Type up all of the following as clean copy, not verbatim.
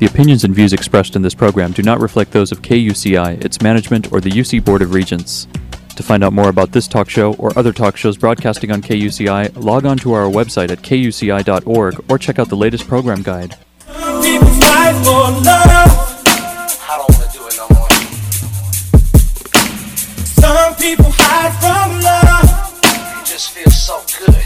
The opinions and views expressed in this program do not reflect those of KUCI, its management, or the UC Board of Regents. To find out more about this talk show or other talk shows broadcasting on KUCI, log on to our website at kuci.org or check out the latest program guide. People fight for love. I don't want to do it no more. Some people hide from love. You just feel so good.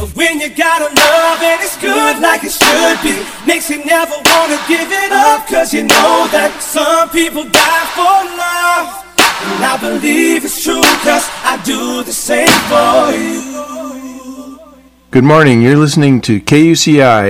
But when you gotta love and it's good like it should be, makes you never want to give it up, cause you know that some people die for love. And I believe it's true, cause I do the same for you. Good morning. You're listening to KUCI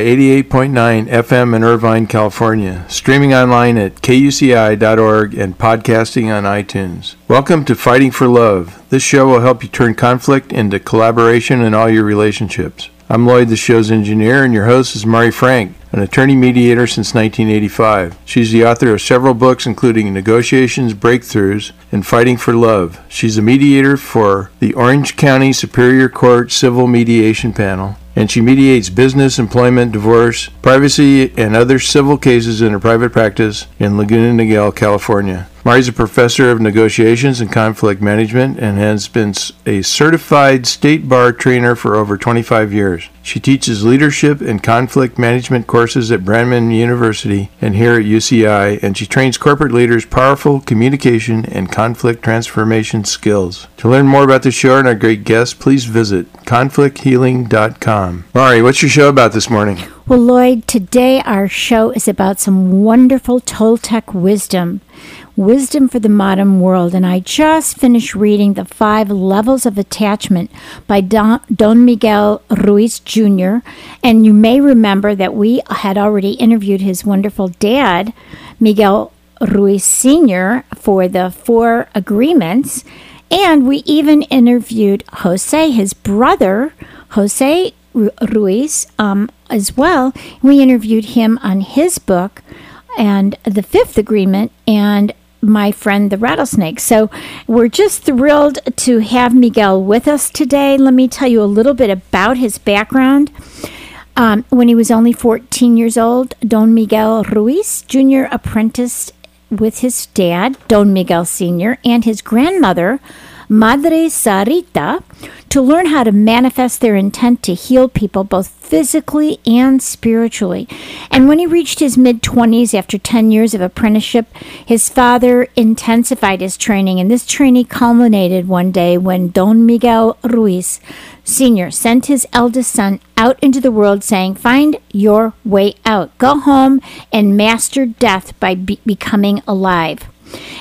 88.9 FM in Irvine, California, streaming online at kuci.org and podcasting on iTunes. Welcome to Fighting for Love. This show will help you turn conflict into collaboration in all your relationships. I'm Lloyd, the show's engineer, and your host is Mari Frank, an attorney mediator since 1985. She's the author of several books, including Negotiations, Breakthroughs, and Fighting for Love. She's a mediator for the Orange County Superior Court Civil Mediation Panel, and she mediates business, employment, divorce, privacy, and other civil cases in her private practice in Laguna Niguel, California. Mari's a professor of negotiations and conflict management and has been a certified state bar trainer for over 25 years. She teaches leadership and conflict management courses at Brandman University and here at UCI, and she trains corporate leaders powerful communication and conflict transformation skills. To learn more about the show and our great guests, please visit conflicthealing.com. Mari, what's your show about this morning? Well, Lloyd, today our show is about some wonderful Toltec wisdom for the modern world. And I just finished reading The Five Levels of Attachment by Don Miguel Ruiz Jr. And you may remember that we had already interviewed his wonderful dad, Miguel Ruiz Sr., for The Four Agreements. And we even interviewed Jose, his brother, Jose Ruiz, as well. We interviewed him on his book and The Fifth Agreement and My Friend the Rattlesnake. So we're just thrilled to have Miguel with us today. Let me tell you a little bit about his background. When he was only 14 years old, Don Miguel Ruiz Jr. apprenticed with his dad, Don Miguel Sr., and his grandmother, Madre Sarita, to learn how to manifest their intent to heal people both physically and spiritually. And when he reached his mid-20s, after 10 years of apprenticeship, his father intensified his training, and this training culminated one day when Don Miguel Ruiz Sr. sent his eldest son out into the world saying, "Find your way out. Go home and master death by becoming alive."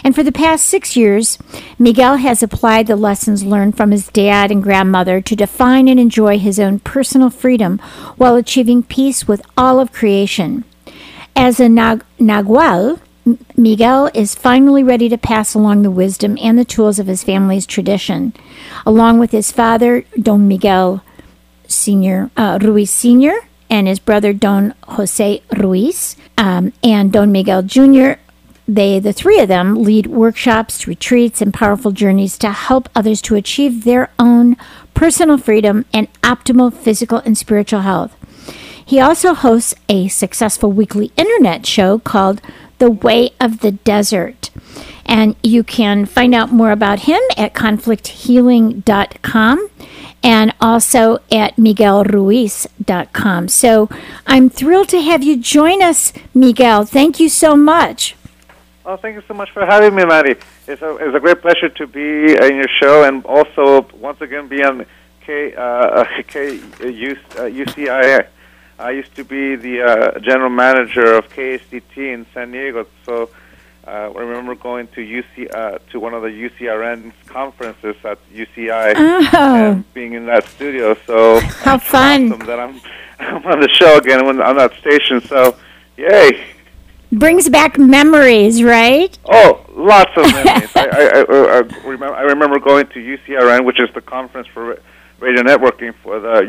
And for the past 6 years, Miguel has applied the lessons learned from his dad and grandmother to define and enjoy his own personal freedom while achieving peace with all of creation. As a nagual, Miguel is finally ready to pass along the wisdom and the tools of his family's tradition. Along with his father, Don Miguel Sr., Ruiz Sr., and his brother, Don Jose Ruiz, and Don Miguel Jr., the three of them lead workshops, retreats, and powerful journeys to help others to achieve their own personal freedom and optimal physical and spiritual health. He also hosts a successful weekly internet show called The Way of the Desert. And you can find out more about him at conflicthealing.com and also at miguelruiz.com. So I'm thrilled to have you join us, Miguel. Thank you so much. Oh, thank you so much for having me, Mari. It's a great pleasure to be in your show and also, once again, be on UCI. I used to be the general manager of KSDT in San Diego, so I remember going to to one of the UCRN conferences at UCI and being in that studio. So how fun. Awesome that I'm on the show again on that station, so yay. Brings back memories, right? Oh, lots of memories. I remember going to UCRN, which is the conference for radio networking for the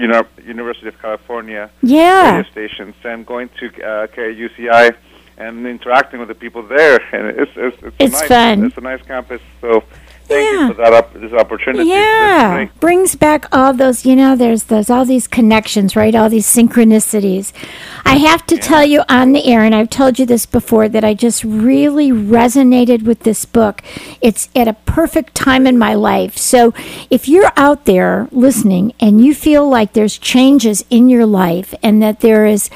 University of California radio stations, and going to KUCI and interacting with the people there. And it's nice. Fun. It's a nice campus. So Thank you for that this opportunity. Yeah, brings back all those, you know, there's all these connections, right? All these synchronicities. I have to tell you on the air, and I've told you this before, that I just really resonated with this book. It's at a perfect time in my life. So if you're out there listening and you feel like there's changes in your life and that there is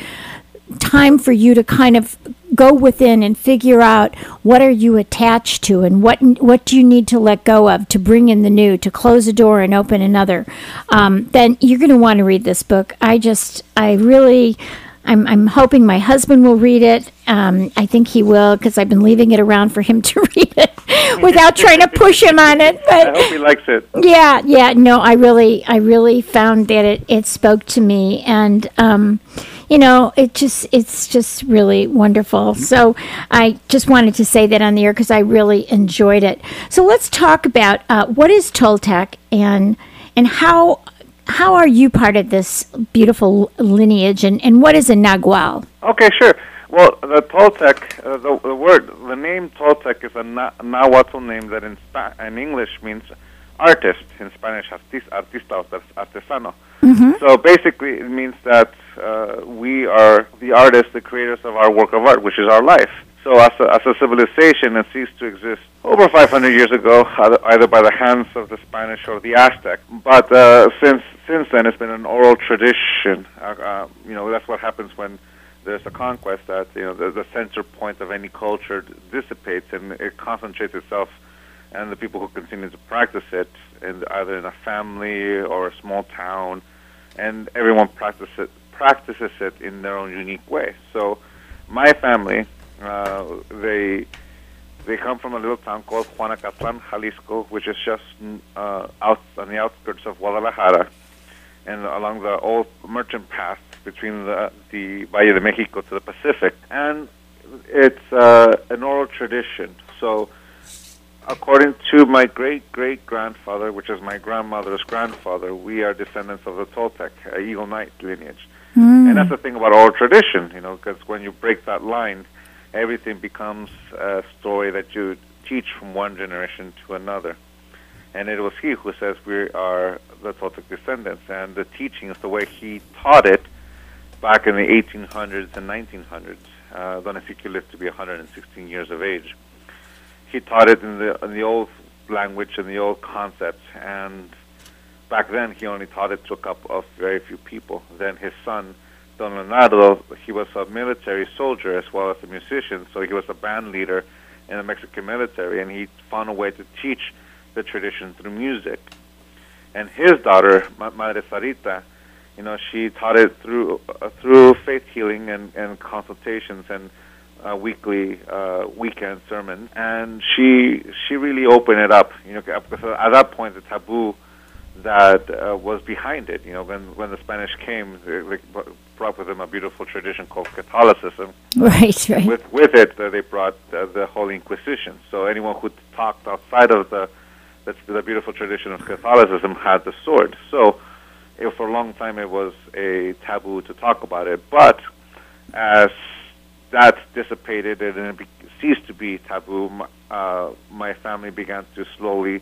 time for you to kind of go within and figure out what are you attached to and what do you need to let go of to bring in the new, to close a door and open another, then you're going to want to read this book. I'm hoping my husband will read it. I think he will, because I've been leaving it around for him to read it without trying to push him on it. But I hope he likes it. Yeah. No, I really found that it spoke to me, and you know, it's just really wonderful. So I just wanted to say that on the air because I really enjoyed it. So let's talk about what is Toltec and how are you part of this beautiful lineage, and what is a nagual? Okay, sure. Well, the Toltec, the name Toltec is a Nahuatl name that in English means artist, in Spanish artista, artesano. Mm-hmm. So basically it means that we are the artists, the creators of our work of art, which is our life. So as a civilization, it ceased to exist over 500 years ago, either by the hands of the Spanish or the Aztec. But since then, it's been an oral tradition. You know, that's what happens when there's a conquest, that you know the center point of any culture dissipates and it concentrates itself, and the people who continue to practice it, either in a family or a small town, and everyone practices it in their own unique way. So my family, they come from a little town called Juanacatlán, Jalisco, which is just out on the outskirts of Guadalajara, and along the old merchant path between the Valle de Mexico to the Pacific. And it's an oral tradition. So according to my great-great-grandfather, which is my grandmother's grandfather, we are descendants of the Toltec, Eagle Knight lineage. Mm. And that's the thing about oral tradition, you know, because when you break that line, everything becomes a story that you teach from one generation to another. And it was he who says we are the Toltec descendants, and the teachings, the way he taught it back in the 1800s and 1900s. Don Ezequiel lived to be 116 years of age. He taught it in the old language and the old concepts, and back then he only taught it to a couple of very few people. Then his son, Don Leonardo, he was a military soldier as well as a musician, so he was a band leader in the Mexican military, and he found a way to teach the tradition through music. And his daughter, Madre Sarita, you know, she taught it through faith healing and consultations and weekly weekend sermon, and she really opened it up, you know, because at that point the taboo that was behind it, you know, when the Spanish came, they brought with them a beautiful tradition called Catholicism. Right. With it, they brought the Holy Inquisition. So anyone who talked outside of the beautiful tradition of Catholicism had the sword. So for a long time it was a taboo to talk about it, but as that dissipated and it ceased to be taboo, my family began to slowly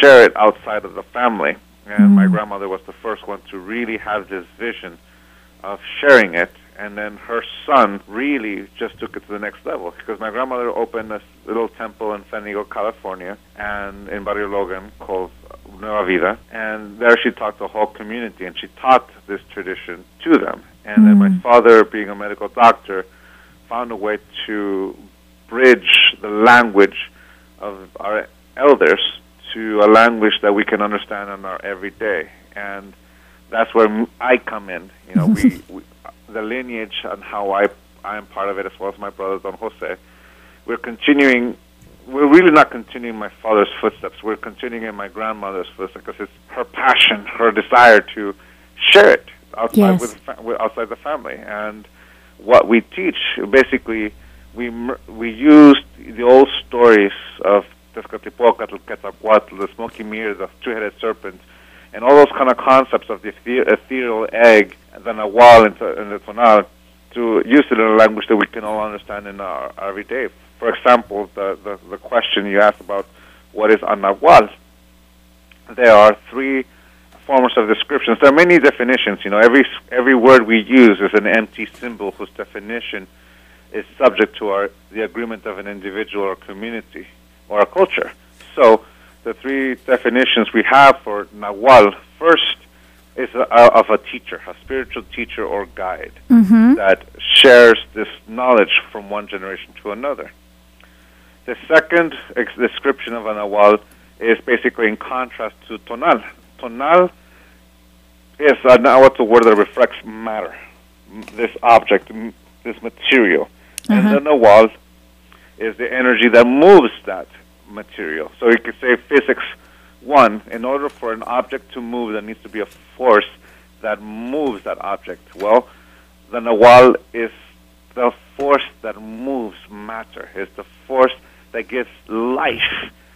share it outside of the family. And my grandmother was the first one to really have this vision of sharing it. And then her son really just took it to the next level, because my grandmother opened a little temple in San Diego, California, and in Barrio Logan called Nueva Vida. And there she taught the whole community, and she taught this tradition to them. And then my father, being a medical doctor, found a way to bridge the language of our elders to a language that we can understand in our everyday. And that's where I come in. You know, we the lineage and how I am part of it, as well as my brother Don Jose. We're really not continuing my father's footsteps. We're continuing in my grandmother's footsteps, because it's her passion, her desire to share it outside outside the family. And what we teach, basically, we used the old stories of Tezcatlipoca, Quetzalcoatl, the smoky mirror, the two-headed serpent, and all those kind of concepts of the ethereal egg, the nawal, and the tonal, to use it in a language that we can all understand in our everyday. For example, the question you asked about what is a nahual. There are three forms of descriptions. There are many definitions. You know, every word we use is an empty symbol whose definition is subject to the agreement of an individual or community or a culture. So the three definitions we have for nahual, first, is of a teacher, a spiritual teacher or guide, mm-hmm. that shares this knowledge from one generation to another. The second description of a nahual is basically in contrast to tonal. Tonal is a Nahuatl word that reflects matter, this object, this material. Mm-hmm. And the nahual is the energy that moves that material. So you could say physics 1, in order for an object to move, there needs to be a force that moves that object. Well, the nahual is the force that moves matter. It's the force that gives life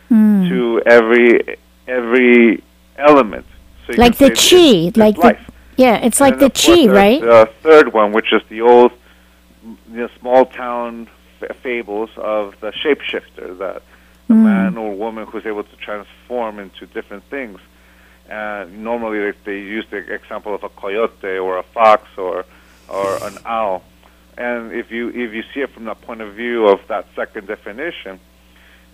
to every element. So like the chi. It's like the chi, right? The third one, which is the old small-town fables of the shapeshifter, that a man or woman who's able to transform into different things. Normally they use the example of a coyote or a fox or an owl. And if you see it from the point of view of that second definition,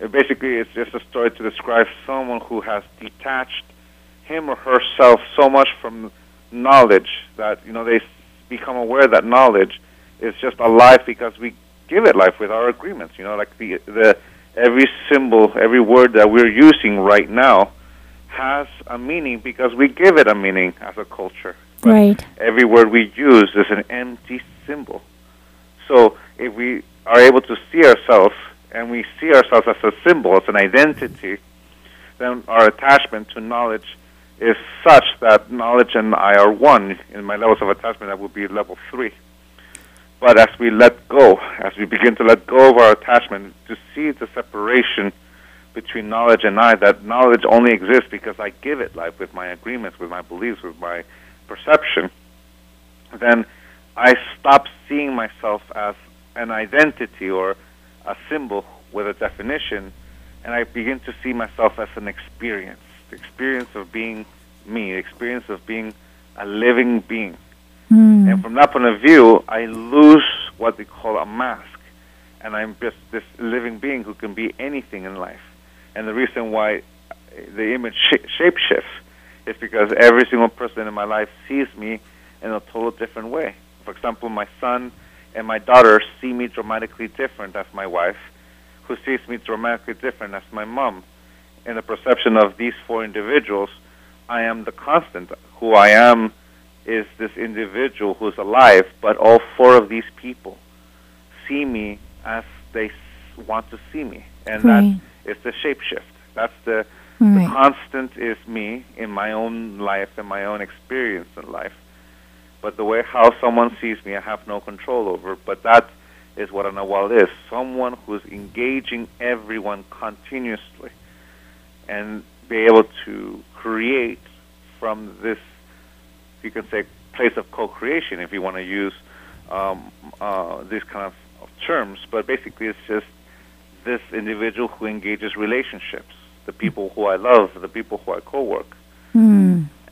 it's just a story to describe someone who has detached him or herself so much from knowledge that they become aware that knowledge is just alive because we give it life with our agreements. Like the every symbol, every word that we're using right now has a meaning because we give it a meaning as a culture. But right. Every word we use is an empty symbol. So if we are able to see ourselves, and we see ourselves as a symbol, as an identity, then our attachment to knowledge is such that knowledge and I are one. In my levels of attachment, that would be level 3. But as we let go, as we begin to let go of our attachment, to see the separation between knowledge and I, that knowledge only exists because I give it life with my agreements, with my beliefs, with my perception, then I stop seeing myself as an identity or a symbol with a definition, and I begin to see myself as an experience, the experience of being me, the experience of being a living being. And from that point of view, I lose what they call a mask, and I'm just this living being who can be anything in life. And the reason why the image shape shifts is because every single person in my life sees me in a total different way. For example, my son and my daughter see me dramatically different as my wife, who sees me dramatically different as my mom. In the perception of these four individuals, I am the constant. Who I am is this individual who's alive, but all four of these people see me as they want to see me. And right. That is the shapeshift. That's the constant is me in my own life and my own experience in life. But the way how someone sees me, I have no control over. But that is what a nahual is, someone who's engaging everyone continuously and be able to create from this, you can say, place of co-creation, if you want to use these kind of terms. But basically, it's just this individual who engages relationships, the people who I love, the people who I co-work.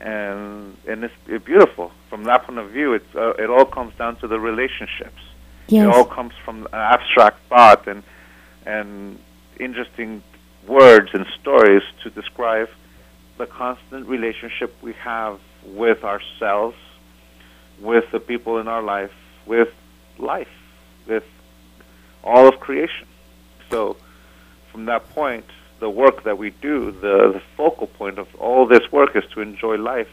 And it's beautiful. From that point of view, it all comes down to the relationships. Yes. It all comes from abstract thought and interesting words and stories to describe the constant relationship we have with ourselves, with the people in our life, with life, with all of creation. So from that point, the work that we do, the focal point of all this work is to enjoy life.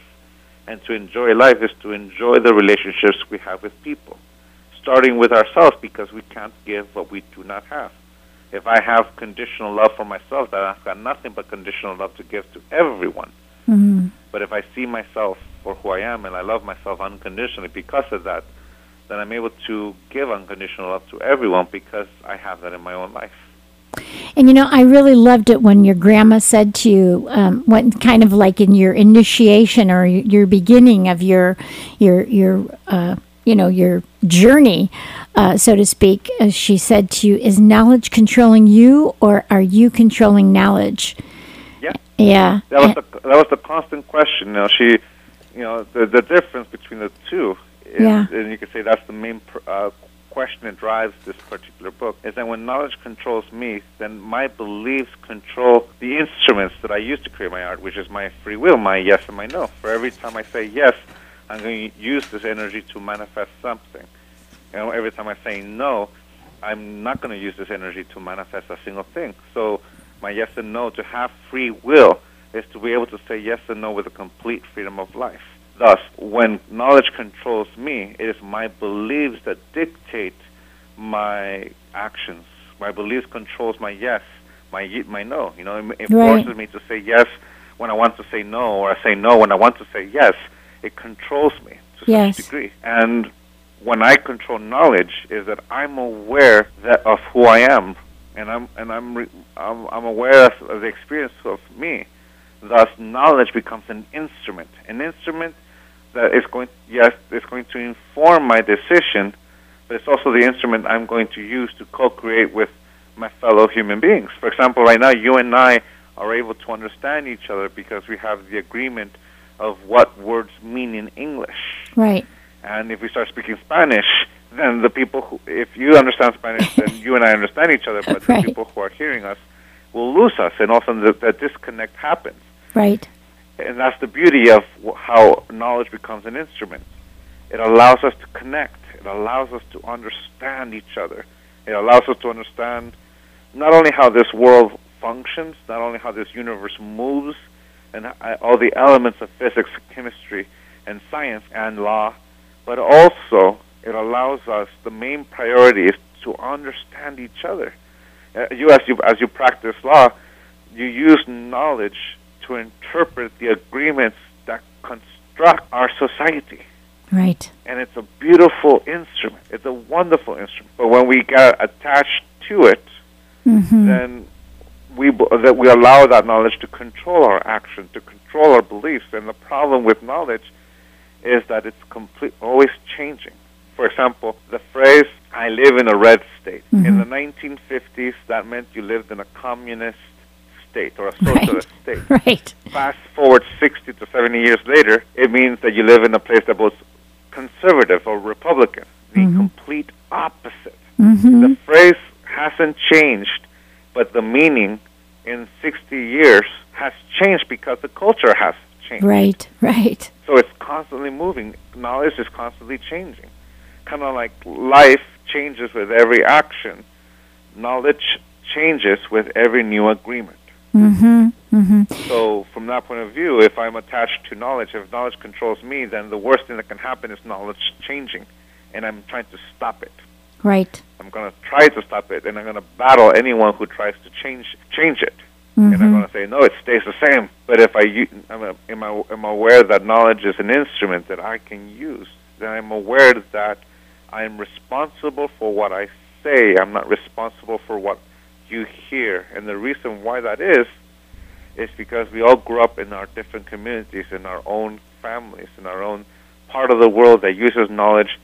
And to enjoy life is to enjoy the relationships we have with people, starting with ourselves, because we can't give what we do not have. If I have conditional love for myself, then I've got nothing but conditional love to give to everyone. Mm-hmm. But if I see myself for who I am and I love myself unconditionally because of that, then I'm able to give unconditional love to everyone because I have that in my own life. And, I really loved it when your grandma said to you, what kind of like in your initiation or your beginning of your your journey, so to speak, as she said to you, is knowledge controlling you, or are you controlling knowledge? Yeah. Yeah. That was the constant question. The difference between the two is, and you could say that's the main question that drives this particular book, is that when knowledge controls me, then my beliefs control the instruments that I use to create my art, which is my free will, my yes and my no. For every time I say yes, I'm going to use this energy to manifest something. Every time I say no, I'm not going to use this energy to manifest a single thing. So my yes and no, to have free will, is to be able to say yes and no with a complete freedom of life. Thus, when knowledge controls me, it is my beliefs that dictate my actions. My beliefs controls my yes, my no. It forces me to say yes when I want to say no, or I say no when I want to say yes. It controls me to such a degree. And when I control knowledge, is that I'm aware of who I am, and I'm aware of the experience of me. Thus, knowledge becomes an instrument that is going to inform my decision, but it's also the instrument I'm going to use to co-create with my fellow human beings. For example, right now, you and I are able to understand each other because we have the agreement of what words mean in English. Right. And if we start speaking Spanish, then the people who, if you understand Spanish, then you and I understand each other, but the people who are hearing us will lose us, and often that disconnect happens. Right. And that's the beauty of how knowledge becomes an instrument. It allows us to connect. It allows us to understand each other. It allows us to understand not only how this world functions, not only how this universe moves, and all the elements of physics, chemistry, and science, and law, but also it allows us, the main priority is to understand each other. As you practice law, you use knowledge to interpret the agreements that construct our society. Right. And it's a beautiful instrument. It's a wonderful instrument. But when we get attached to it, then we allow that knowledge to control our action, to control our beliefs. And the problem with knowledge is that it's always changing. For example, the phrase, I live in a red state. Mm-hmm. In the 1950s, that meant you lived in a communist state or a socialist state. Right. Fast forward 60 to 70 years later, it means that you live in a place that was conservative or Republican, the complete opposite. Mm-hmm. The phrase hasn't changed, but the meaning in 60 years has changed because the culture has changed. Right, right. So it's constantly moving. Knowledge is constantly changing. Kind of like life changes with every action, knowledge changes with every new agreement. Mm-hmm, mm-hmm. So from that point of view, if I'm attached to knowledge, if knowledge controls me, then the worst thing that can happen is knowledge changing, and I'm trying to stop it. Right. I'm going to try to stop it, and I'm going to battle anyone who tries to change it. Mm-hmm. And I'm going to say, no, it stays the same. But if I'm aware that knowledge is an instrument that I can use, then I'm aware that I'm responsible for what I say. I'm not responsible for what you hear. And the reason why that is because we all grew up in our different communities, in our own families, in our own part of the world that uses knowledge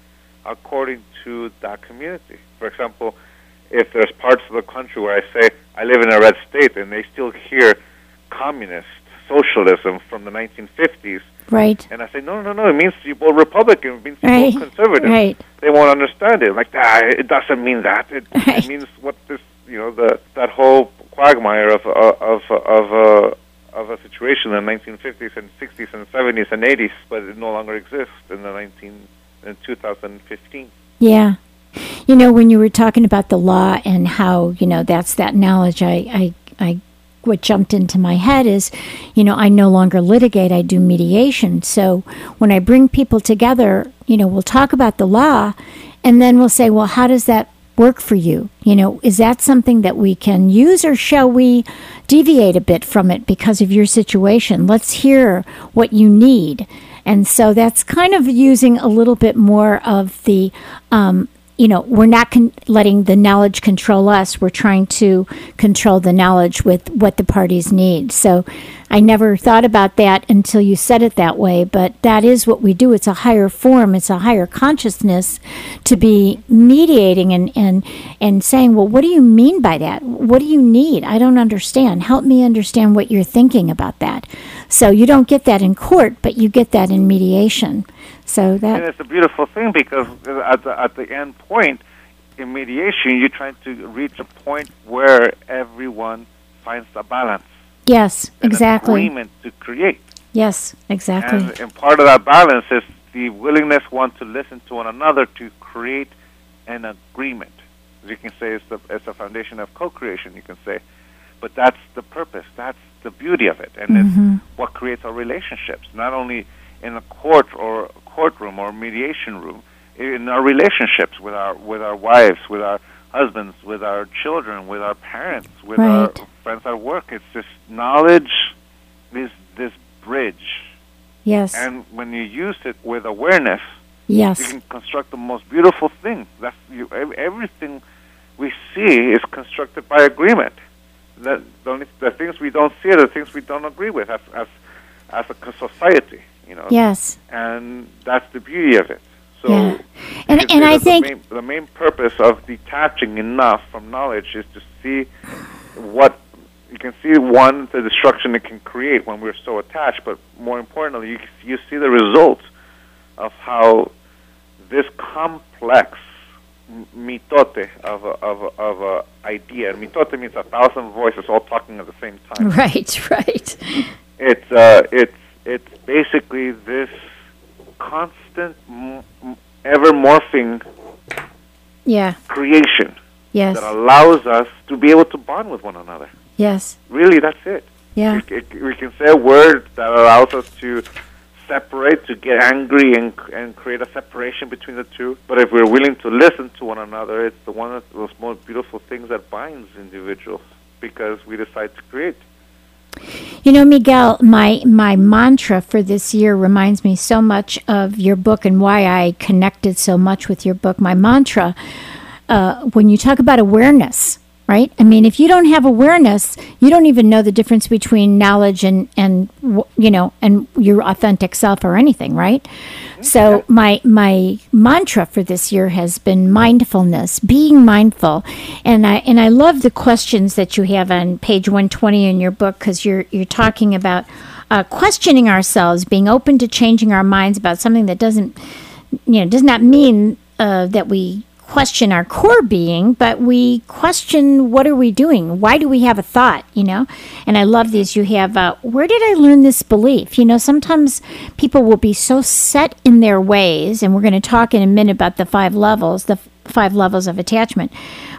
according to that community. For example, if there's parts of the country where I say, I live in a red state, and they still hear communist socialism from the 1950s, right. And I say, no, it means you're both Republican, it means you're both conservative. Right. They won't understand it. Like, it doesn't mean that. It means what this, that whole quagmire of a situation in the 1950s and 60s and 70s and 80s, but it no longer exists in 2015. Yeah. When you were talking about the law and how, that's that knowledge, what jumped into my head is, I no longer litigate, I do mediation. So when I bring people together, we'll talk about the law, and then we'll say, well, how does that work for you? Is that something that we can use, or shall we deviate a bit from it because of your situation? Let's hear what you need. And so that's kind of using a little bit more of the you know, we're not letting the knowledge control us. We're trying to control the knowledge with what the parties need. So I never thought about that until you said it that way, but that is what we do. It's a higher form. It's a higher consciousness to be mediating and saying, well, what do you mean by that? What do you need? I don't understand. Help me understand what you're thinking about that. So you don't get that in court, but you get that in mediation. So that, and it's a beautiful thing, because at the end point in mediation, you're trying to reach a point where everyone finds a balance. Yes, exactly. An agreement to create. Yes, exactly. And part of that balance is the willingness, one, to listen to one another to create an agreement. As you can say, it's the foundation of co-creation, you can say. But that's the purpose. That's the beauty of it. And it's what creates our relationships, not only in a court or courtroom or mediation room, in our relationships with our wives, with our husbands, with our children, with our parents, with our friends at work. It's just knowledge is this bridge. Yes. And when you use it with awareness, you can construct the most beautiful thing. Everything we see is constructed by agreement. The things we don't see are the things we don't agree with as a society, you know. Yes. And that's the beauty of it. So, and I think the main purpose of detaching enough from knowledge is to see what you can see, one, the destruction it can create when we're so attached, but more importantly, you see the result of how this complex mitote of a idea. Mitote means 1,000 voices all talking at the same time. Right, right. It's basically this constant, ever-morphing creation that allows us to be able to bond with one another. Yes. Really, that's it. Yeah. We can say a word that allows us to separate, to get angry and create a separation between the two. But if we're willing to listen to one another, it's one of those most beautiful things that binds individuals, because we decide to create. You know, Miguel, my mantra for this year reminds me so much of your book and why I connected so much with your book. My mantra, when you talk about awareness, right? I mean, if you don't have awareness, you don't even know the difference between knowledge and your authentic self or anything, right? Okay. So my mantra for this year has been mindfulness, being mindful, and I love the questions that you have on page 120 in your book, because you're talking about questioning ourselves, being open to changing our minds about something that does not mean that we question our core being, but we question, what are we doing? Why do we have a thought, you know? And I love these. You have, where did I learn this belief? You know, sometimes people will be so set in their ways, and we're going to talk in a minute about the five levels of attachment.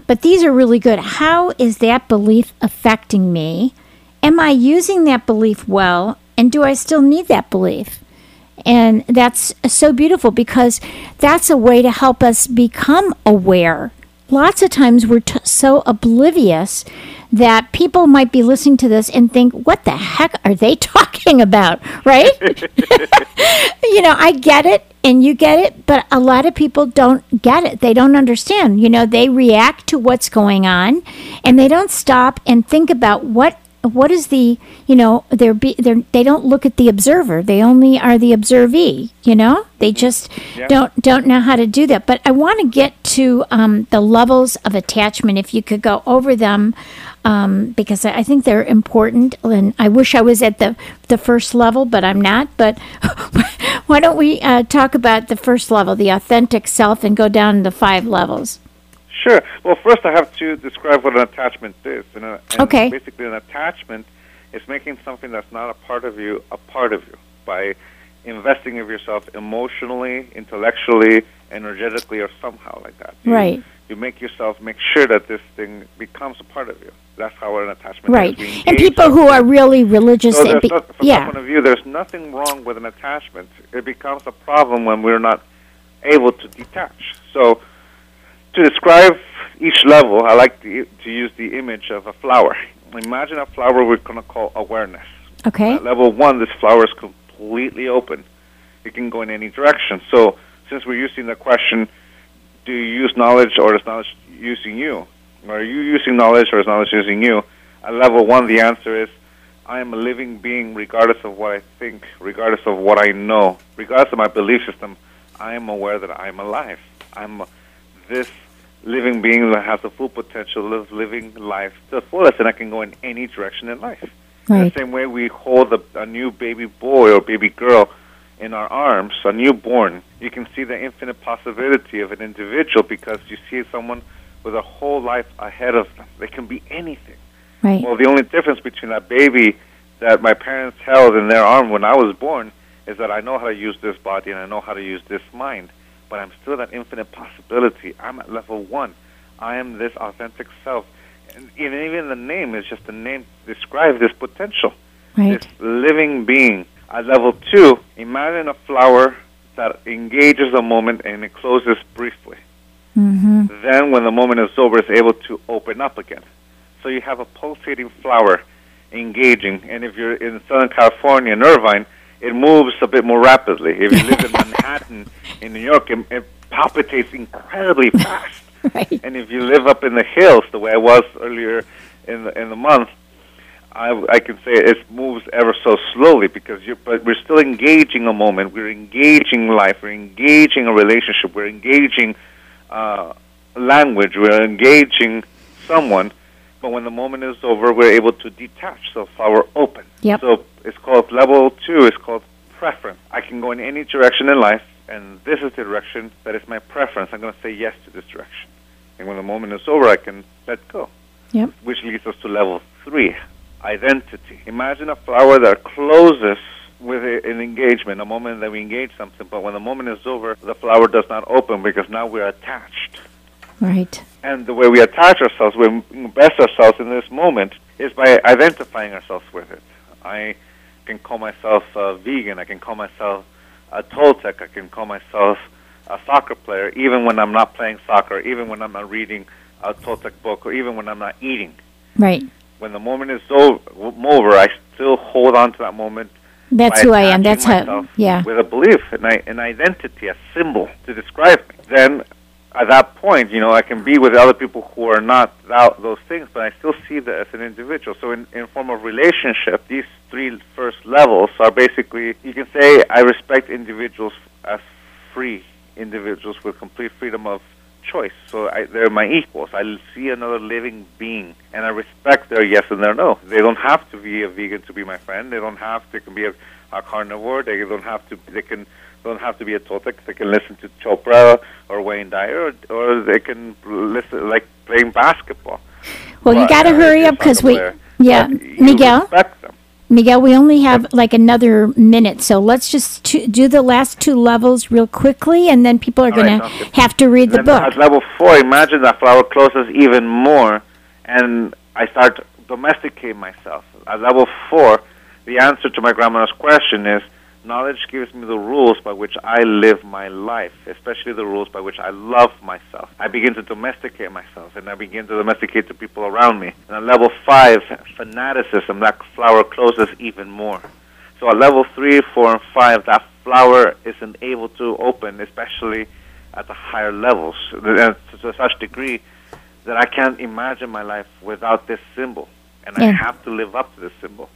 But these are really good. How is that belief affecting me? Am I using that belief well? And do I still need that belief? And that's so beautiful, because that's a way to help us become aware. Lots of times we're so oblivious that people might be listening to this and think, what the heck are they talking about, right? You know, I get it and you get it, but a lot of people don't get it. They don't understand. You know, they react to what's going on and they don't stop and think about what is the, you know, they don't look at the observer. They only are the observee, you know? They just don't know how to do that. But I want to get to the levels of attachment, if you could go over them, because I think they're important. And I wish I was at the first level, but I'm not. But why don't we talk about the first level, the authentic self, and go down the five levels? Sure. Well, first I have to describe what an attachment is. And basically an attachment is making something that's not a part of you a part of you by investing of yourself emotionally, intellectually, energetically, or somehow like that. You make yourself make sure that this thing becomes a part of you. That's how an attachment is. Right. And people who are really religious... So from that point of view, there's nothing wrong with an attachment. It becomes a problem when we're not able to detach. So... to describe each level, I like to use the image of a flower. Imagine a flower we're going to call awareness. Okay. At level one, this flower is completely open. It can go in any direction. So since we're using the question, do you use knowledge, or is knowledge using you? Or are you using knowledge, or is knowledge using you? At level one, the answer is, I am a living being regardless of what I think, regardless of what I know, regardless of my belief system. I am aware that I am alive. I'm this living being that has the full potential of living life to the fullest, and I can go in any direction in life. Right. In the same way we hold a new baby boy or baby girl in our arms, a newborn, you can see the infinite possibility of an individual because you see someone with a whole life ahead of them. They can be anything. Right. Well, the only difference between that baby that my parents held in their arm when I was born is that I know how to use this body and I know how to use this mind, but I'm still that infinite possibility. I'm at level one. I am this authentic self. And even the name is just a name to describe this potential, right. This living being. At level two, imagine a flower that engages a moment and it closes briefly. Mm-hmm. Then when the moment is over, it's able to open up again. So you have a pulsating flower engaging. And if you're in Southern California, in Irvine, it moves a bit more rapidly. If you live in Manhattan, in New York, it palpitates incredibly fast. Right. And if you live up in the hills, the way I was earlier in the month, I can say it moves ever so slowly because but we're still engaging a moment. We're engaging life. We're engaging a relationship. We're engaging language. We're engaging someone. But when the moment is over, we're able to detach. So flower open. Yep. So it's called level two. It's called preference. I can go in any direction in life, and this is the direction that is my preference. I'm going to say yes to this direction. And when the moment is over, I can let go. Yep. Which leads us to level three, identity. Imagine a flower that closes with an engagement, a moment that we engage something. But when the moment is over, the flower does not open because now we're attached. Right. And the way we attach ourselves, we invest ourselves in this moment, is by identifying ourselves with it. I can call myself a vegan. I can call myself a Toltec. I can call myself a soccer player, even when I'm not playing soccer, even when I'm not reading a Toltec book, or even when I'm not eating. Right. When the moment is over, I still hold on to that moment. That's who I am. That's how. Yeah. With a belief, an identity, a symbol to describe me. Then, at that point, I can be with other people who are not those things, but I still see that as an individual. So in form of relationship, these three first levels are basically, you can say, I respect individuals as free individuals with complete freedom of choice. So they're my equals. I see another living being, and I respect their yes and their no. They don't have to be a vegan to be my friend. They can be a carnivore. They don't have to, don't have to be a Toltec. They can listen to Chopra or Wayne Dyer, or they can listen like playing basketball. Well, you got to hurry up because Miguel. Miguel, we only have like another minute, so let's just do the last two levels real quickly, and then people are going to have to read the book. At level four, imagine that flower closes even more, and I start domesticating myself. At level four, the answer to my grandma's question is, knowledge gives me the rules by which I live my life, especially the rules by which I love myself. I begin to domesticate myself, and I begin to domesticate the people around me. And at level five, fanaticism, that flower closes even more. So at level 3, 4, and 5, that flower isn't able to open, especially at the higher levels, to such degree that I can't imagine my life without this symbol, and I have to live up to this symbol.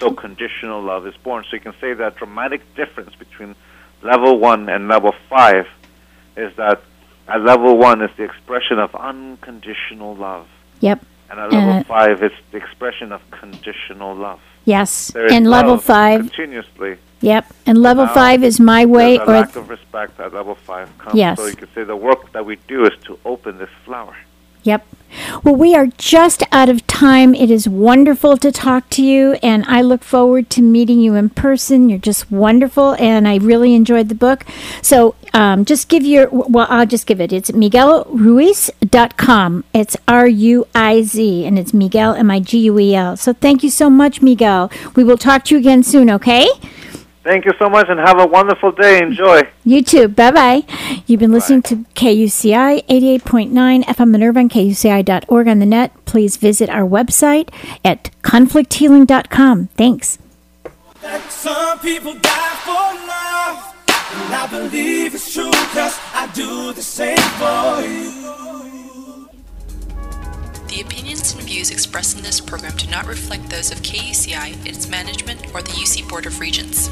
So conditional love is born. So you can say that dramatic difference between level 1 and level 5 is that at level 1 is the expression of unconditional love. Yep. And at level 5 is the expression of conditional love. Yes. And level 5 continuously. Yep. And level 5 is my way, or lack of respect at level 5 comes. Yes. So you can say the work that we do is to open this flower. Yep. Well, we are just out of time. It is wonderful to talk to you, and I look forward to meeting you in person. You're just wonderful, and I really enjoyed the book. So just give I'll just give it. It's miguelruiz.com. It's R-U-I-Z, and it's Miguel, M-I-G-U-E-L. So thank you so much, Miguel. We will talk to you again soon, okay? Thank you so much, and have a wonderful day. Enjoy. You too. Bye-bye. You've been listening to KUCI 88.9 FM Minerva and KUCI.org on the net. Please visit our website at conflicthealing.com. Thanks. Some people die for love. And I believe it's true, cause I do the same for you. The opinions and views expressed in this program do not reflect those of KUCI, its management, or the UC Board of Regents.